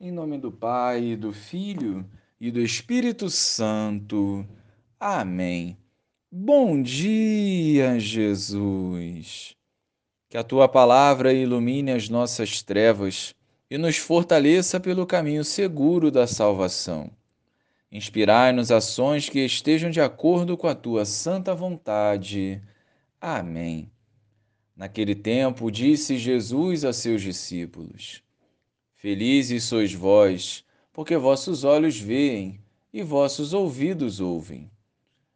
Em nome do Pai, do Filho e do Espírito Santo. Amém. Bom dia, Jesus. Que a tua palavra ilumine as nossas trevas e nos fortaleça pelo caminho seguro da salvação. Inspirai-nos ações que estejam de acordo com a tua santa vontade. Amém. Naquele tempo, disse Jesus a seus discípulos: Felizes sois vós, porque vossos olhos veem e vossos ouvidos ouvem.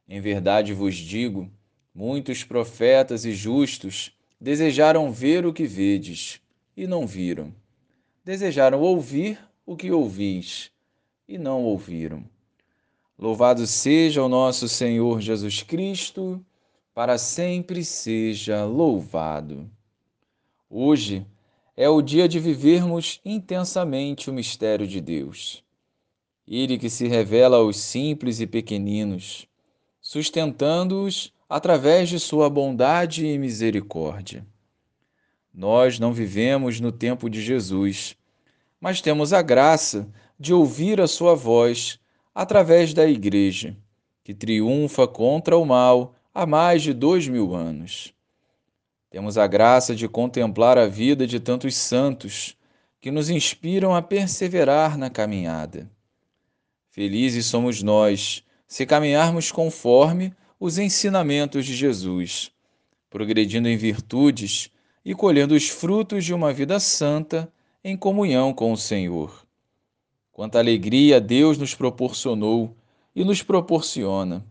Em verdade vos digo, muitos profetas e justos desejaram ver o que vedes, e não viram. Desejaram ouvir o que ouvis, e não ouviram. Louvado seja o nosso Senhor Jesus Cristo, para sempre seja louvado. Hoje é o dia de vivermos intensamente o mistério de Deus. Ele que se revela aos simples e pequeninos, sustentando-os através de sua bondade e misericórdia. Nós não vivemos no tempo de Jesus, mas temos a graça de ouvir a sua voz através da Igreja, que triunfa contra o mal há mais de 2000 anos. Temos a graça de contemplar a vida de tantos santos que nos inspiram a perseverar na caminhada. Felizes somos nós se caminharmos conforme os ensinamentos de Jesus, progredindo em virtudes e colhendo os frutos de uma vida santa em comunhão com o Senhor. Quanta alegria Deus nos proporcionou e nos proporciona,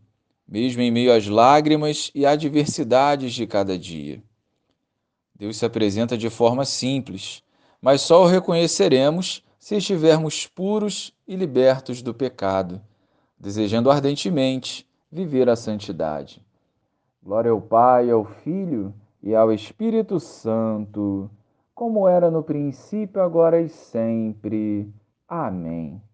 mesmo em meio às lágrimas e adversidades de cada dia. Deus se apresenta de forma simples, mas só o reconheceremos se estivermos puros e libertos do pecado, desejando ardentemente viver a santidade. Glória ao Pai, ao Filho e ao Espírito Santo, como era no princípio, agora e sempre. Amém.